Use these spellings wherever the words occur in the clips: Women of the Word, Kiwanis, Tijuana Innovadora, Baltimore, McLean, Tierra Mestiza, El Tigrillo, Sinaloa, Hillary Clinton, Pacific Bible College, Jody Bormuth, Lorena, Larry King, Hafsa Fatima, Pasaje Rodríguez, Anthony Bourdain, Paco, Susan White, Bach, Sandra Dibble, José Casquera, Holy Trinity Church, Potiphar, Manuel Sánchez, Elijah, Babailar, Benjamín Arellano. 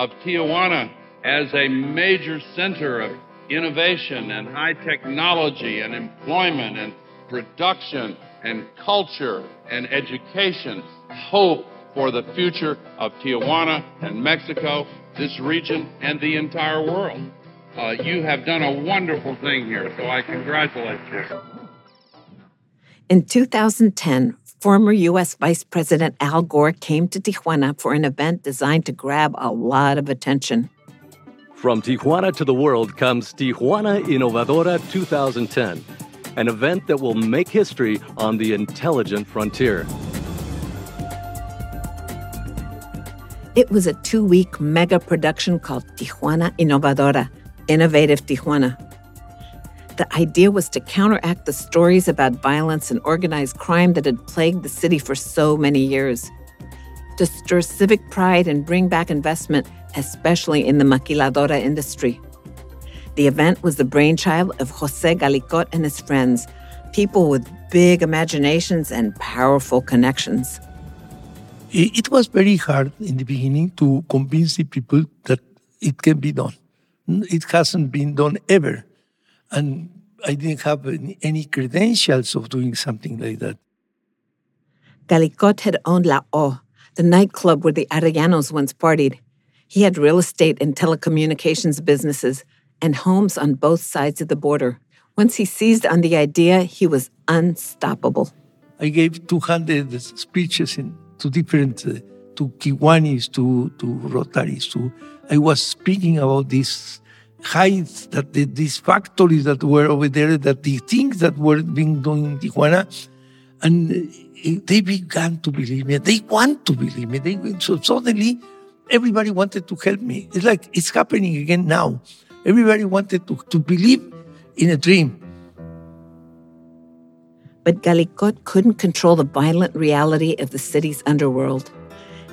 of Tijuana as a major center of innovation and high technology and employment and production and culture and education, hope for the future of Tijuana and Mexico, this region, and the entire world. You have done a wonderful thing here, so I congratulate you. In 2010, former U.S. Vice President Al Gore came to Tijuana for an event designed to grab a lot of attention. From Tijuana to the world comes Tijuana Innovadora 2010, an event that will make history on the intelligent frontier. It was a two-week mega production called Tijuana Innovadora, Innovative Tijuana. The idea was to counteract the stories about violence and organized crime that had plagued the city for so many years, to stir civic pride and bring back investment, especially in the maquiladora industry. The event was the brainchild of José Galicot and his friends, people with big imaginations and powerful connections. It was very hard in the beginning to convince the people that it can be done. It hasn't been done ever. And I didn't have any credentials of doing something like that. Galicot had owned La O, the nightclub where the Arellanos once partied. He had real estate and telecommunications businesses and homes on both sides of the border. Once he seized on the idea, he was unstoppable. I gave 200 speeches to different, to Kiwanis, to Rotaries. I was speaking about this heights, that these factories that were over there, that the things that were being done in Tijuana, and they began to believe me. They want to believe me. So suddenly, everybody wanted to help me. It's like it's happening again now. Everybody wanted to believe in a dream. But Galicot couldn't control the violent reality of the city's underworld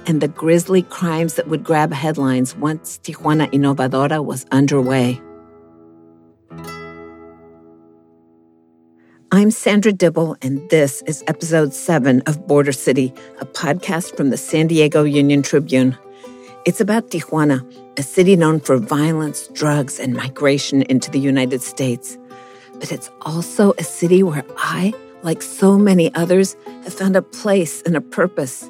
and the grisly crimes that would grab headlines once Tijuana Innovadora was underway. I'm Sandra Dibble, and this is Episode 7 of Border City, a podcast from the San Diego Union-Tribune. It's about Tijuana, a city known for violence, drugs, and migration into the United States. But it's also a city where I, like so many others, have found a place and a purpose.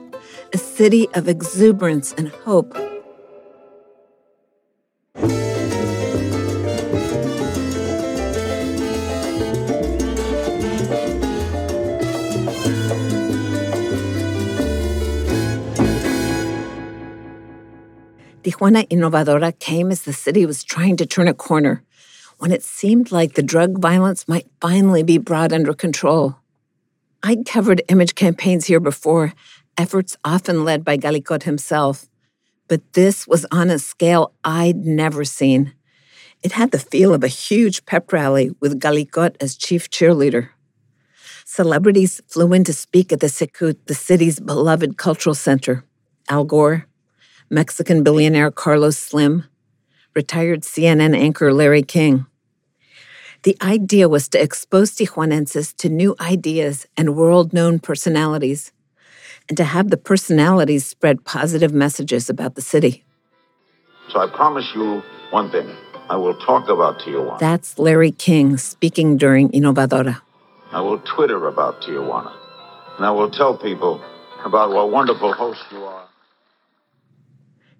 A city of exuberance and hope. Tijuana Innovadora came as the city was trying to turn a corner, when it seemed like the drug violence might finally be brought under control. I'd covered image campaigns here before, efforts often led by Galicot himself. But this was on a scale I'd never seen. It had the feel of a huge pep rally with Galicot as chief cheerleader. Celebrities flew in to speak at the CECUT, the city's beloved cultural center. Al Gore, Mexican billionaire Carlos Slim, retired CNN anchor Larry King. The idea was to expose Tijuanenses to new ideas and world-known personalities, and to have the personalities spread positive messages about the city. So I promise you one thing. I will talk about Tijuana. That's Larry King speaking during Innovadora. I will Twitter about Tijuana. And I will tell people about what wonderful host you are.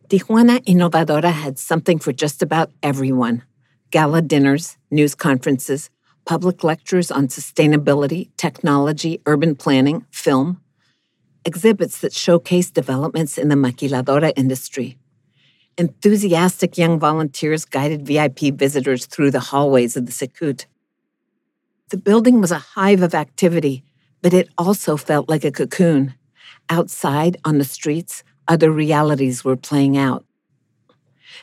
Tijuana Innovadora had something for just about everyone. Gala dinners, news conferences, public lectures on sustainability, technology, urban planning, film, exhibits that showcase developments in the maquiladora industry. Enthusiastic young volunteers guided VIP visitors through the hallways of the CECUT. The building was a hive of activity, but it also felt like a cocoon. Outside, on the streets, other realities were playing out.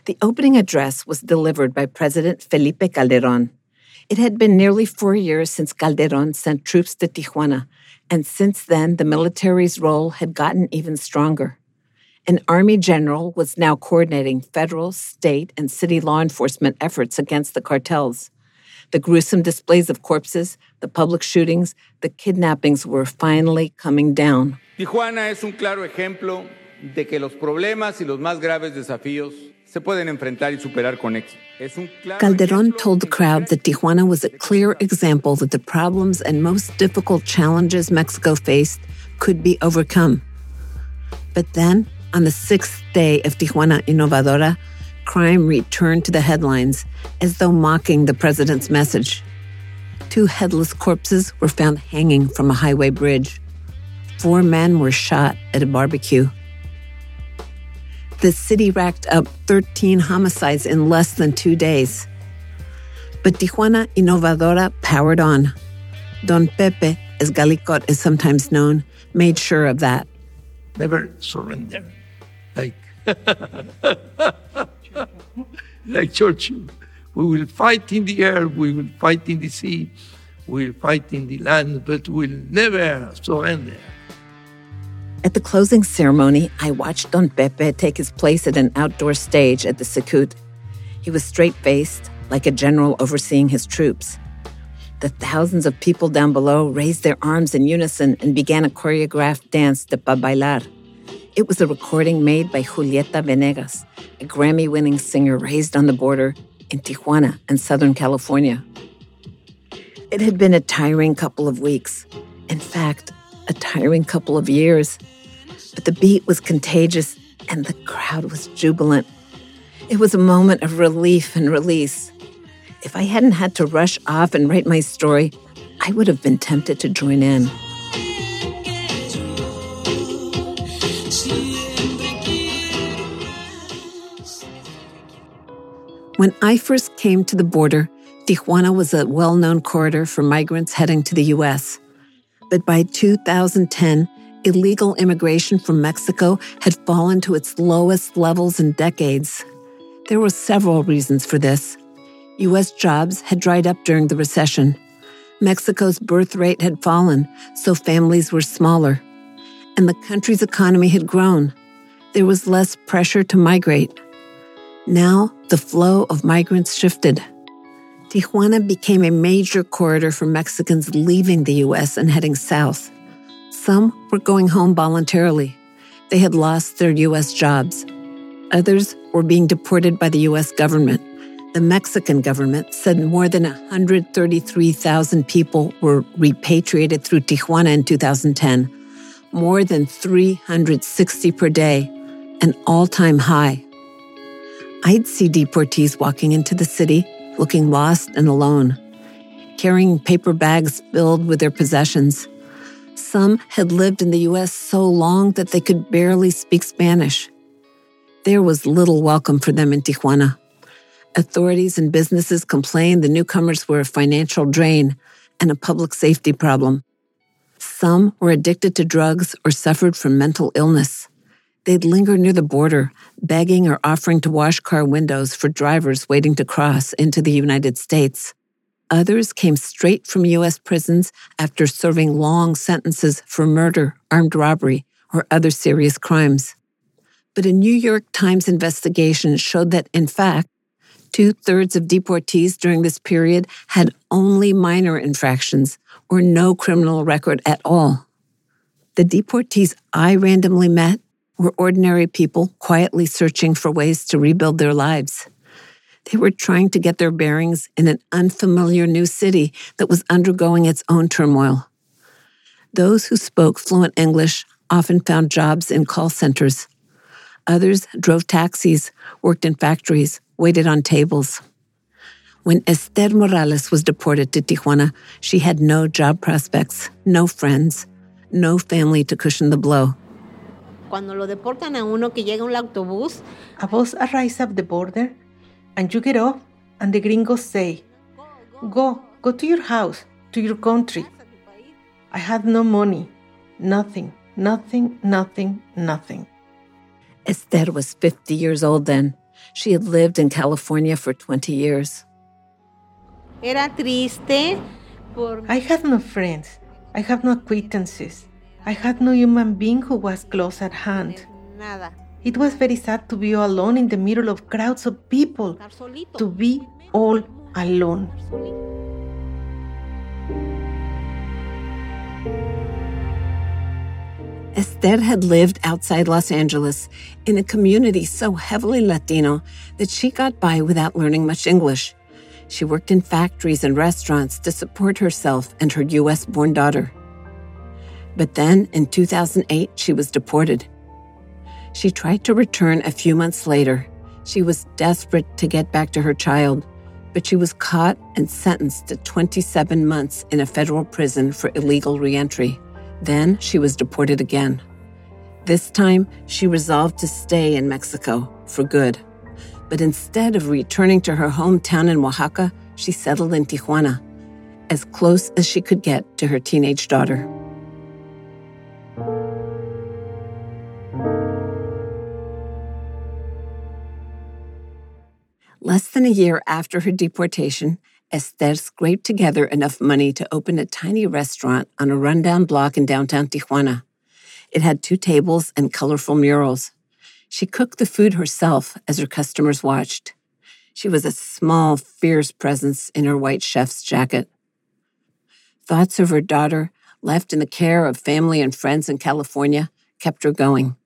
The opening address was delivered by President Felipe Calderón. It had been nearly 4 years since Calderón sent troops to Tijuana, and since then, the military's role had gotten even stronger. An army general was now coordinating federal, state, and city law enforcement efforts against the cartels. The gruesome displays of corpses, the public shootings, the kidnappings were finally coming down. Tijuana es un claro ejemplo de que los problemas y los más graves desafíos Calderón told the crowd that Tijuana was a clear example that the problems and most difficult challenges Mexico faced could be overcome. But then, on the sixth day of Tijuana Innovadora, crime returned to the headlines, as though mocking the president's message. 2 headless corpses were found hanging from a highway bridge. 4 men were shot at a barbecue. The city racked up 13 homicides in less than 2 days. But Tijuana Innovadora powered on. Don Pepe, as Galicot is sometimes known, made sure of that. Never surrender. Like Churchill. We will fight in the air, we will fight in the sea, we will fight in the land, but we'll never surrender. At the closing ceremony, I watched Don Pepe take his place at an outdoor stage at the CECUT. He was straight-faced, like a general overseeing his troops. The thousands of people down below raised their arms in unison and began a choreographed dance to Babailar. It was a recording made by Julieta Venegas, a Grammy-winning singer raised on the border in Tijuana and Southern California. It had been a tiring couple of weeks. In fact, a tiring couple of years. But the beat was contagious and the crowd was jubilant. It was a moment of relief and release. If I hadn't had to rush off and write my story, I would have been tempted to join in. When I first came to the border, Tijuana was a well-known corridor for migrants heading to the U.S. But by 2010, illegal immigration from Mexico had fallen to its lowest levels in decades. There were several reasons for this. U.S. jobs had dried up during the recession. Mexico's birth rate had fallen, so families were smaller. And the country's economy had grown. There was less pressure to migrate. Now, the flow of migrants shifted. Tijuana became a major corridor for Mexicans leaving the U.S. and heading south. Some were going home voluntarily. They had lost their U.S. jobs. Others were being deported by the U.S. government. The Mexican government said more than 133,000 people were repatriated through Tijuana in 2010, more than 360 per day, an all-time high. I'd see deportees walking into the city, looking lost and alone, carrying paper bags filled with their possessions. Some had lived in the U.S. so long that they could barely speak Spanish. There was little welcome for them in Tijuana. Authorities and businesses complained the newcomers were a financial drain and a public safety problem. Some were addicted to drugs or suffered from mental illness. They'd linger near the border, begging or offering to wash car windows for drivers waiting to cross into the United States. Others came straight from U.S. prisons after serving long sentences for murder, armed robbery, or other serious crimes. But a New York Times investigation showed that, in fact, 2/3 of deportees during this period had only minor infractions or no criminal record at all. The deportees I randomly met were ordinary people quietly searching for ways to rebuild their lives. They were trying to get their bearings in an unfamiliar new city that was undergoing its own turmoil. Those who spoke fluent English often found jobs in call centers. Others drove taxis, worked in factories, waited on tables. When Esther Morales was deported to Tijuana, she had no job prospects, no friends, no family to cushion the blow. A bus arrives at the border, and you get off, and the gringos say, Go to your house, to your country. I had no money, nothing. Esther was 50 years old then. She had lived in California for 20 years. I had no friends. I have no acquaintances. I had no human being who was close at hand. It was very sad to be all alone in the middle of crowds of people, to be all alone. Esther had lived outside Los Angeles in a community so heavily Latino that she got by without learning much English. She worked in factories and restaurants to support herself and her U.S.-born daughter. But then, in 2008, she was deported. She tried to return a few months later. She was desperate to get back to her child, but she was caught and sentenced to 27 months in a federal prison for illegal reentry. Then she was deported again. This time, she resolved to stay in Mexico for good. But instead of returning to her hometown in Oaxaca, she settled in Tijuana, as close as she could get to her teenage daughter. Less than a year after her deportation, Esther scraped together enough money to open a tiny restaurant on a rundown block in downtown Tijuana. It had 2 tables and colorful murals. She cooked the food herself as her customers watched. She was a small, fierce presence in her white chef's jacket. Thoughts of her daughter, left in the care of family and friends in California, kept her going.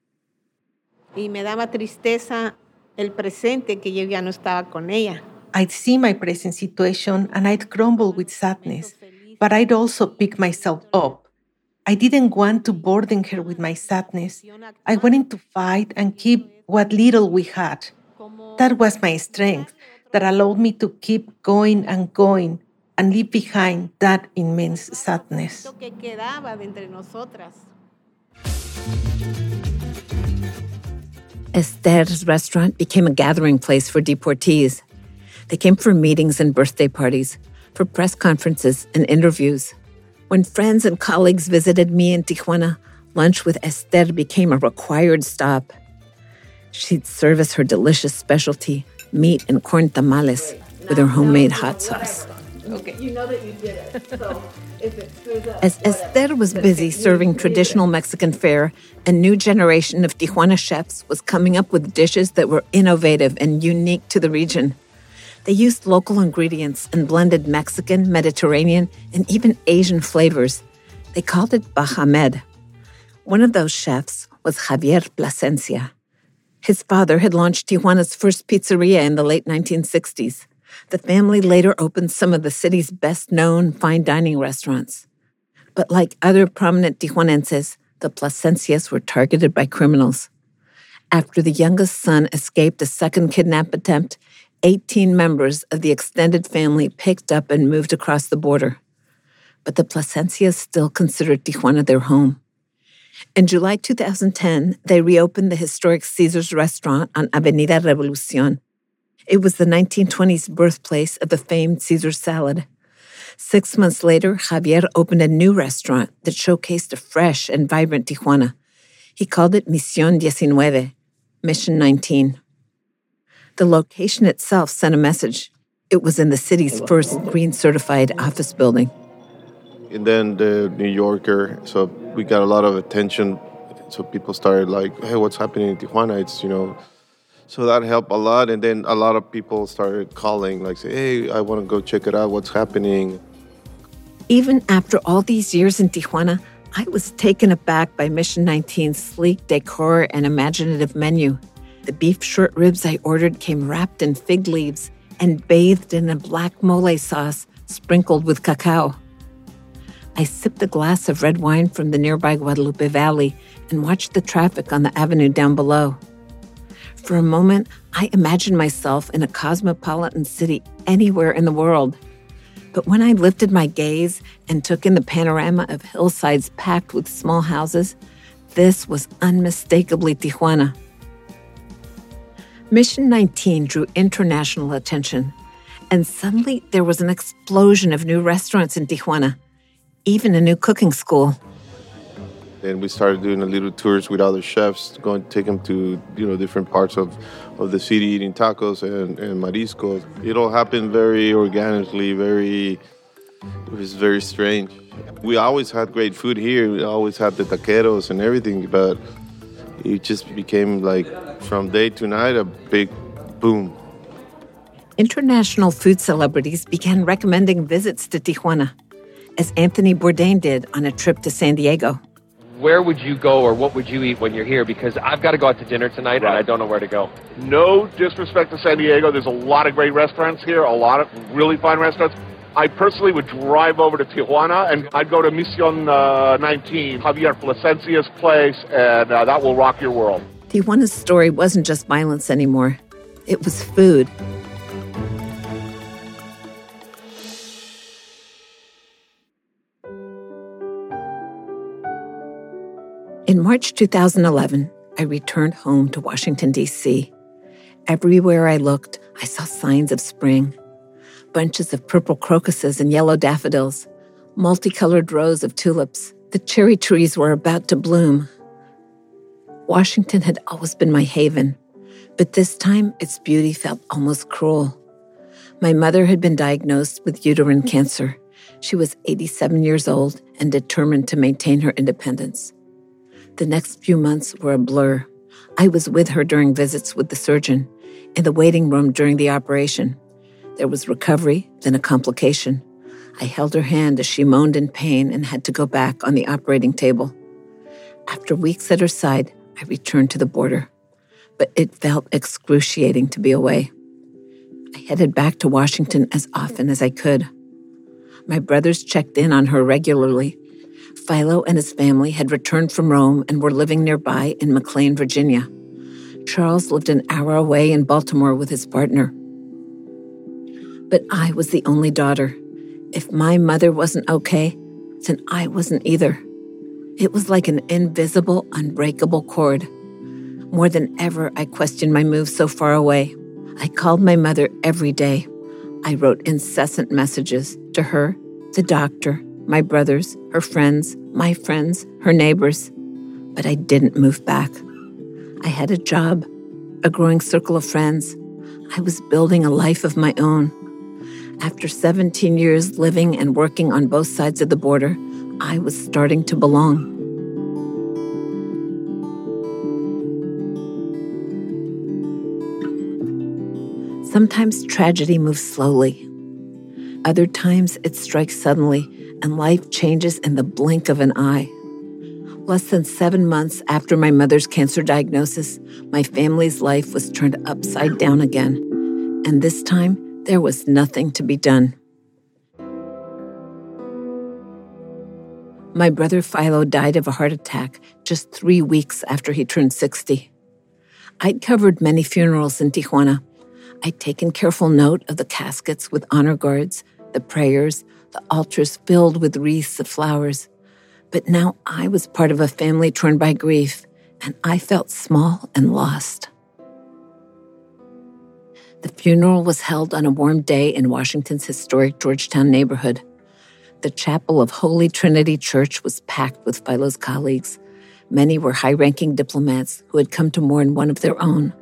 Y me daba tristeza. El presente que yo ya no estaba con ella. I'd see my present situation and I'd crumble with sadness, but I'd also pick myself up. I didn't want to burden her with my sadness. I wanted to fight and keep what little we had. That was my strength that allowed me to keep going and leave behind that immense sadness. Esther's restaurant became a gathering place for deportees. They came for meetings and birthday parties, for press conferences and interviews. When friends and colleagues visited me in Tijuana, lunch with Esther became a required stop. She'd service her delicious specialty, meat and corn tamales, with her homemade hot sauce. Okay. You know that you did it. So if it's through the, as Esther was busy serving traditional Mexican fare, a new generation of Tijuana chefs was coming up with dishes that were innovative and unique to the region. They used local ingredients and blended Mexican, Mediterranean, and even Asian flavors. They called it Baja Med. One of those chefs was Javier Plasencia. His father had launched Tijuana's first pizzeria in the late 1960s. The family later opened some of the city's best-known fine dining restaurants. But like other prominent Tijuanenses, the Plasencias were targeted by criminals. After the youngest son escaped a second kidnap attempt, 18 members of the extended family picked up and moved across the border. But the Plasencias still considered Tijuana their home. In July 2010, they reopened the historic Caesar's restaurant on Avenida Revolución. It was the 1920s birthplace of the famed Caesar salad. 6 months later, Javier opened a new restaurant that showcased a fresh and vibrant Tijuana. He called it Misión Diecinueve, Mission 19. The location itself sent a message. It was in the city's first green-certified office building. And then the New Yorker, so we got a lot of attention. So people started like, hey, what's happening in Tijuana? It's, you know... So that helped a lot, and then a lot of people started calling, like, say, hey, I want to go check it out, what's happening. Even after all these years in Tijuana, I was taken aback by Mission 19's sleek decor and imaginative menu. The beef short ribs I ordered came wrapped in fig leaves and bathed in a black mole sauce sprinkled with cacao. I sipped a glass of red wine from the nearby Guadalupe Valley and watched the traffic on the avenue down below. For a moment, I imagined myself in a cosmopolitan city anywhere in the world. But when I lifted my gaze and took in the panorama of hillsides packed with small houses, this was unmistakably Tijuana. Mission 19 drew international attention, and suddenly there was an explosion of new restaurants in Tijuana, even a new cooking school. And we started doing a little tours with other chefs, going to take them to, you know, different parts of the city, eating tacos and mariscos. It all happened very organically, it was very strange. We always had great food here. We always had the taqueros and everything, but it just became like from day to night a big boom. International food celebrities began recommending visits to Tijuana, as Anthony Bourdain did on a trip to San Diego. where would you go or what would you eat when you're here? Because I've got to go out to dinner tonight, right, and I don't know where to go. No disrespect to San Diego. There's a lot of great restaurants here, a lot of really fine restaurants. I personally would drive over to Tijuana, and I'd go to Misión 19, Javier Plasencia's place, and that will rock your world. Tijuana's story wasn't just violence anymore. It was food. In March 2011, I returned home to Washington, D.C. Everywhere I looked, I saw signs of spring. Bunches of purple crocuses and yellow daffodils, multicolored rows of tulips. The cherry trees were about to bloom. Washington had always been my haven, but this time its beauty felt almost cruel. My mother had been diagnosed with uterine cancer. She was 87 years old and determined to maintain her independence. The next few months were a blur. I was with her during visits with the surgeon, in the waiting room during the operation. There was recovery, then a complication. I held her hand as she moaned in pain and had to go back on the operating table. After weeks at her side, I returned to the border, but it felt excruciating to be away. I headed back to Washington as often as I could. My brothers checked in on her regularly. Philo and his family had returned from Rome and were living nearby in McLean, Virginia. Charles lived an hour away in Baltimore with his partner. But I was the only daughter. If my mother wasn't okay, then I wasn't either. It was like an invisible, unbreakable cord. More than ever, I questioned my move so far away. I called my mother every day. I wrote incessant messages to her, the doctor, my brothers, her friends, my friends, her neighbors. But I didn't move back. I had a job, a growing circle of friends. I was building a life of my own. After 17 years living and working on both sides of the border, I was starting to belong. Sometimes tragedy moves slowly. Other times it strikes suddenly, and life changes in the blink of an eye. Less than 7 months after my mother's cancer diagnosis, my family's life was turned upside down again. And this time, there was nothing to be done. My brother Philo died of a heart attack just 3 weeks after he turned 60. I'd covered many funerals in Tijuana. I'd taken careful note of the caskets with honor guards, the prayers, the altars filled with wreaths of flowers. But now I was part of a family torn by grief, and I felt small and lost. The funeral was held on a warm day in Washington's historic Georgetown neighborhood. The chapel of Holy Trinity Church was packed with Philo's colleagues. Many were high-ranking diplomats who had come to mourn one of their own.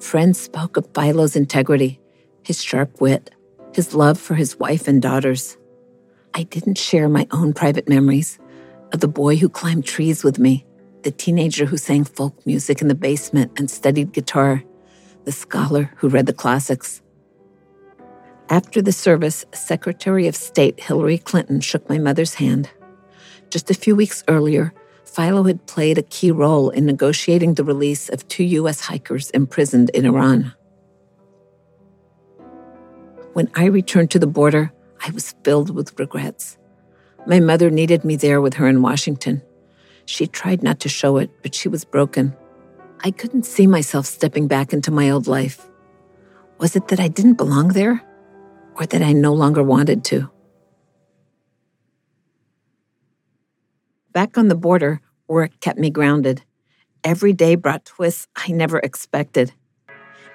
Friends spoke of Philo's integrity, his sharp wit, his love for his wife and daughters. I didn't share my own private memories of the boy who climbed trees with me, the teenager who sang folk music in the basement and studied guitar, the scholar who read the classics. After the service, Secretary of State Hillary Clinton shook my mother's hand. Just a few weeks earlier, Philo had played a key role in negotiating the release of 2 U.S. hikers imprisoned in Iran. When I returned to the border, I was filled with regrets. My mother needed me there with her in Washington. She tried not to show it, but she was broken. I couldn't see myself stepping back into my old life. Was it that I didn't belong there, or that I no longer wanted to? Back on the border, work kept me grounded. Every day brought twists I never expected.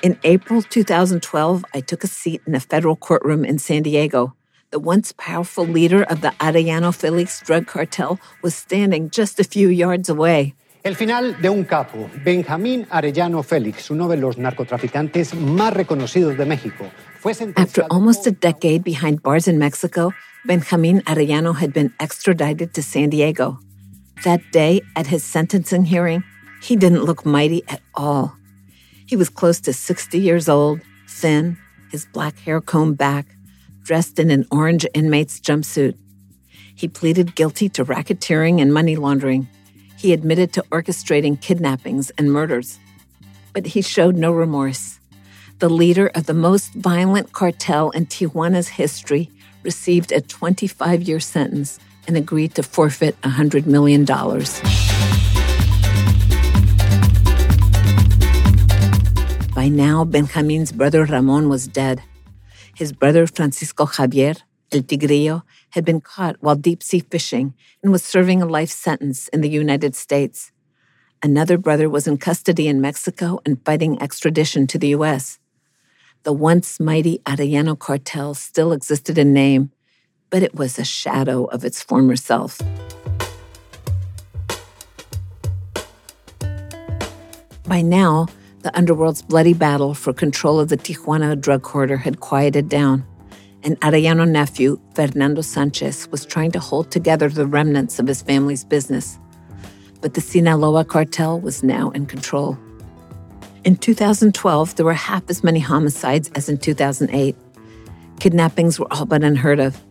In April 2012, I took a seat in a federal courtroom in San Diego. The once powerful leader of the Arellano-Félix drug cartel was standing just a few yards away. El final de un capo, Benjamín Arellano-Félix, uno de los narcotraficantes más reconocidos de México. After almost a decade behind bars in Mexico, Benjamín Arellano had been extradited to San Diego. That day, at his sentencing hearing, he didn't look mighty at all. He was close to 60 years old, thin, his black hair combed back, dressed in an orange inmate's jumpsuit. He pleaded guilty to racketeering and money laundering. He admitted to orchestrating kidnappings and murders, but he showed no remorse. The leader of the most violent cartel in Tijuana's history received a 25-year sentence and agreed to forfeit $100 million. By now, Benjamin's brother Ramón was dead. His brother Francisco Javier, El Tigrillo, had been caught while deep-sea fishing and was serving a life sentence in the United States. Another brother was in custody in Mexico and fighting extradition to the U.S. The once mighty Arellano cartel still existed in name, but it was a shadow of its former self. By now, the underworld's bloody battle for control of the Tijuana drug corridor had quieted down, and Arellano nephew, Fernando Sanchez, was trying to hold together the remnants of his family's business. But the Sinaloa cartel was now in control. In 2012, there were half as many homicides as in 2008. Kidnappings were all but unheard of.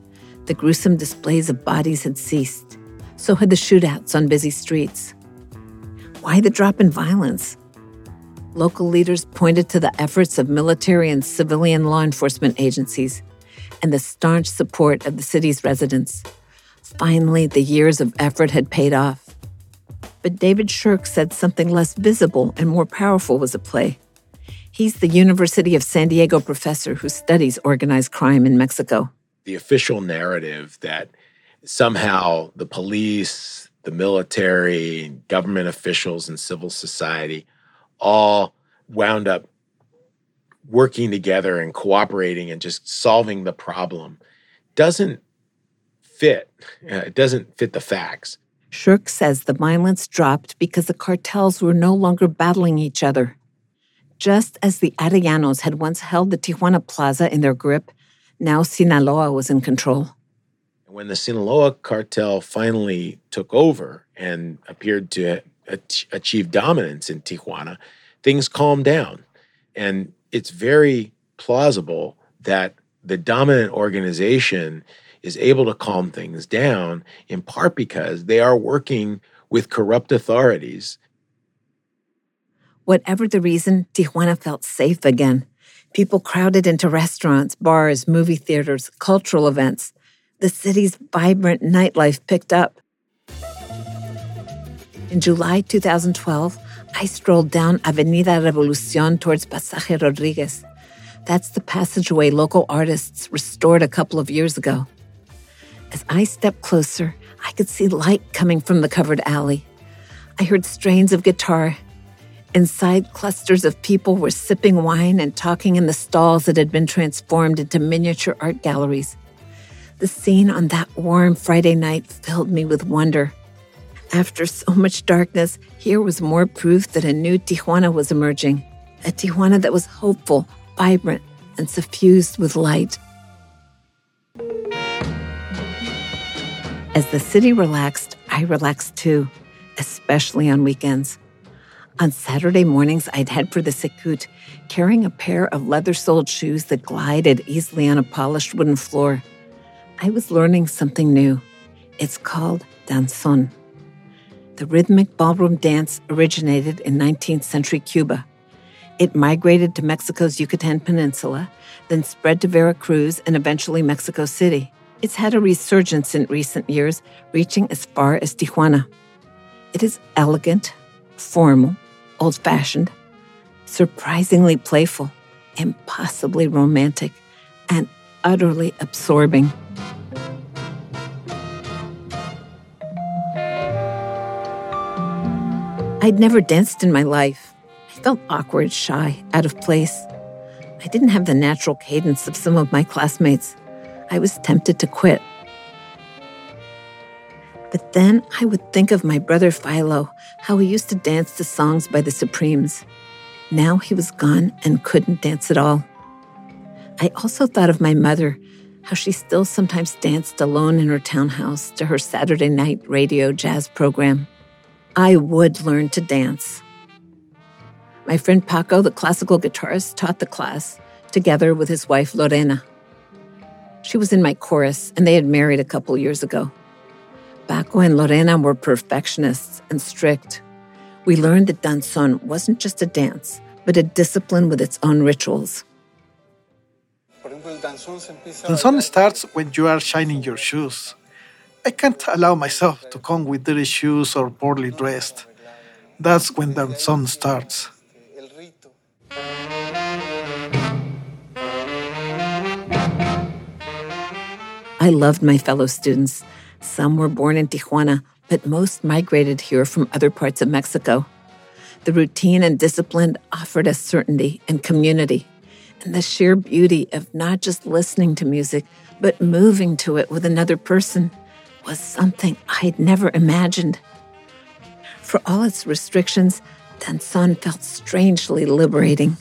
The gruesome displays of bodies had ceased. So had the shootouts on busy streets. Why the drop in violence? Local leaders pointed to the efforts of military and civilian law enforcement agencies and the staunch support of the city's residents. Finally, the years of effort had paid off. But David Shirk said something less visible and more powerful was at play. He's the University of San Diego professor who studies organized crime in Mexico. The official narrative that somehow the police, the military, government officials, and civil society all wound up working together and cooperating and just solving the problem doesn't fit. It doesn't fit the facts. Shirk says the violence dropped because the cartels were no longer battling each other. Just as the Arellanos had once held the Tijuana Plaza in their grip, now Sinaloa was in control. When the Sinaloa cartel finally took over and appeared to achieve dominance in Tijuana, things calmed down. And it's very plausible that the dominant organization is able to calm things down, in part because they are working with corrupt authorities. Whatever the reason, Tijuana felt safe again. People crowded into restaurants, bars, movie theaters, cultural events. The city's vibrant nightlife picked up. In July 2012, I strolled down Avenida Revolución towards Pasaje Rodriguez. That's the passageway local artists restored a couple of years ago. As I stepped closer, I could see light coming from the covered alley. I heard strains of guitar. Inside, clusters of people were sipping wine and talking in the stalls that had been transformed into miniature art galleries. The scene on that warm Friday night filled me with wonder. After so much darkness, here was more proof that a new Tijuana was emerging, a Tijuana that was hopeful, vibrant, and suffused with light. As the city relaxed, I relaxed too, especially on weekends. On Saturday mornings, I'd head for the CECUT, carrying a pair of leather-soled shoes that glided easily on a polished wooden floor. I was learning something new. It's called Danzón. The rhythmic ballroom dance originated in 19th century Cuba. It migrated to Mexico's Yucatan Peninsula, then spread to Veracruz and eventually Mexico City. It's had a resurgence in recent years, reaching as far as Tijuana. It is elegant, formal, old-fashioned, surprisingly playful, impossibly romantic, and utterly absorbing. I'd never danced in my life. I felt awkward, shy, out of place. I didn't have the natural cadence of some of my classmates. I was tempted to quit. But then I would think of my brother Philo, how he used to dance to songs by the Supremes. Now he was gone and couldn't dance at all. I also thought of my mother, how she still sometimes danced alone in her townhouse to her Saturday night radio jazz program. I would learn to dance. My friend Paco, the classical guitarist, taught the class, together with his wife Lorena. She was in my chorus, and they had married a couple years ago. Paco and Lorena were perfectionists and strict. We learned that Danzón wasn't just a dance, but a discipline with its own rituals. Danzón starts when you are shining your shoes. I can't allow myself to come with dirty shoes or poorly dressed. That's when Danzón starts. I loved my fellow students. Some were born in Tijuana, but most migrated here from other parts of Mexico. The routine and discipline offered us certainty and community, and the sheer beauty of not just listening to music, but moving to it with another person was something I'd never imagined. For all its restrictions, Danzón felt strangely liberating.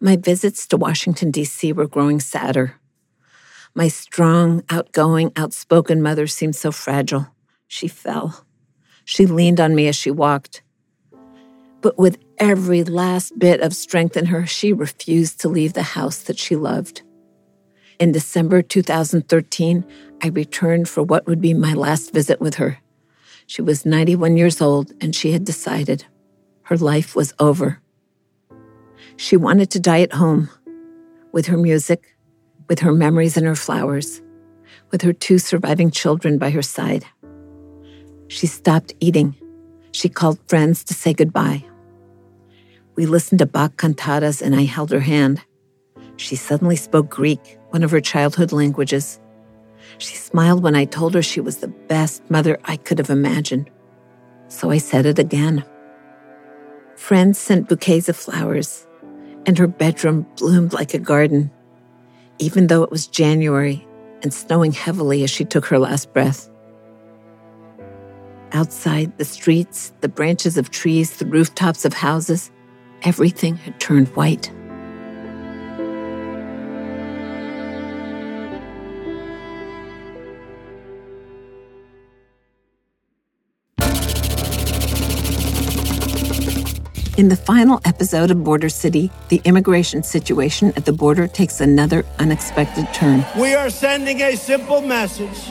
My visits to Washington, D.C. were growing sadder. My strong, outgoing, outspoken mother seemed so fragile. She fell. She leaned on me as she walked. But with every last bit of strength in her, she refused to leave the house that she loved. In December 2013, I returned for what would be my last visit with her. She was 91 years old, and she had decided her life was over. She wanted to die at home, with her music, with her memories and her flowers, with her two surviving children by her side. She stopped eating. She called friends to say goodbye. We listened to Bach cantatas, and I held her hand. She suddenly spoke Greek, one of her childhood languages. She smiled when I told her she was the best mother I could have imagined. So I said it again. Friends sent bouquets of flowers, and her bedroom bloomed like a garden, even though it was January and snowing heavily as she took her last breath. Outside, the streets, the branches of trees, the rooftops of houses, everything had turned white. In the final episode of Border City, the immigration situation at the border takes another unexpected turn. We are sending a simple message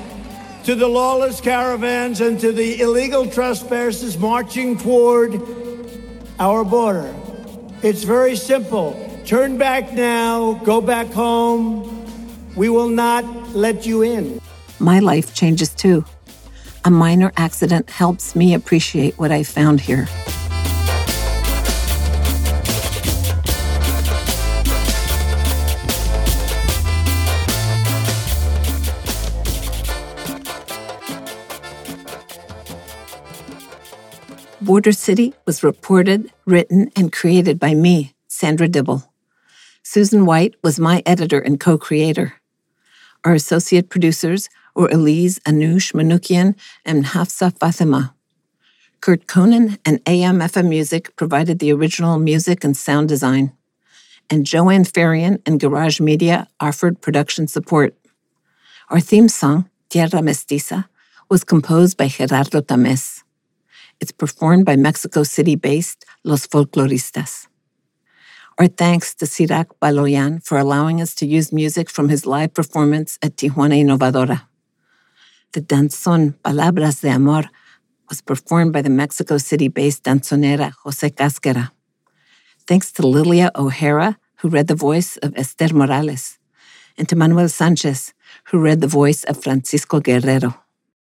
to the lawless caravans and to the illegal trespassers marching toward our border. It's very simple. Turn back now, go back home. We will not let you in. My life changes too. A minor accident helps me appreciate what I found here. Border City was reported, written, and created by me, Sandra Dibble. Susan White was my editor and co-creator. Our associate producers were Elise Anush Manukian and Hafsa Fatima. Kurt Conan and AM/FM Music provided the original music and sound design. And Joanne Farian and Garage Media offered production support. Our theme song, Tierra Mestiza, was composed by Gerardo Tamés. It's performed by Mexico City-based Los Folcloristas. Our thanks to Sirac Baloyan for allowing us to use music from his live performance at Tijuana Innovadora. The Danzón Palabras de Amor was performed by the Mexico City-based danzonera José Casquera. Thanks to Lilia O'Hara, who read the voice of Esther Morales, and to Manuel Sanchez, who read the voice of Francisco Guerrero.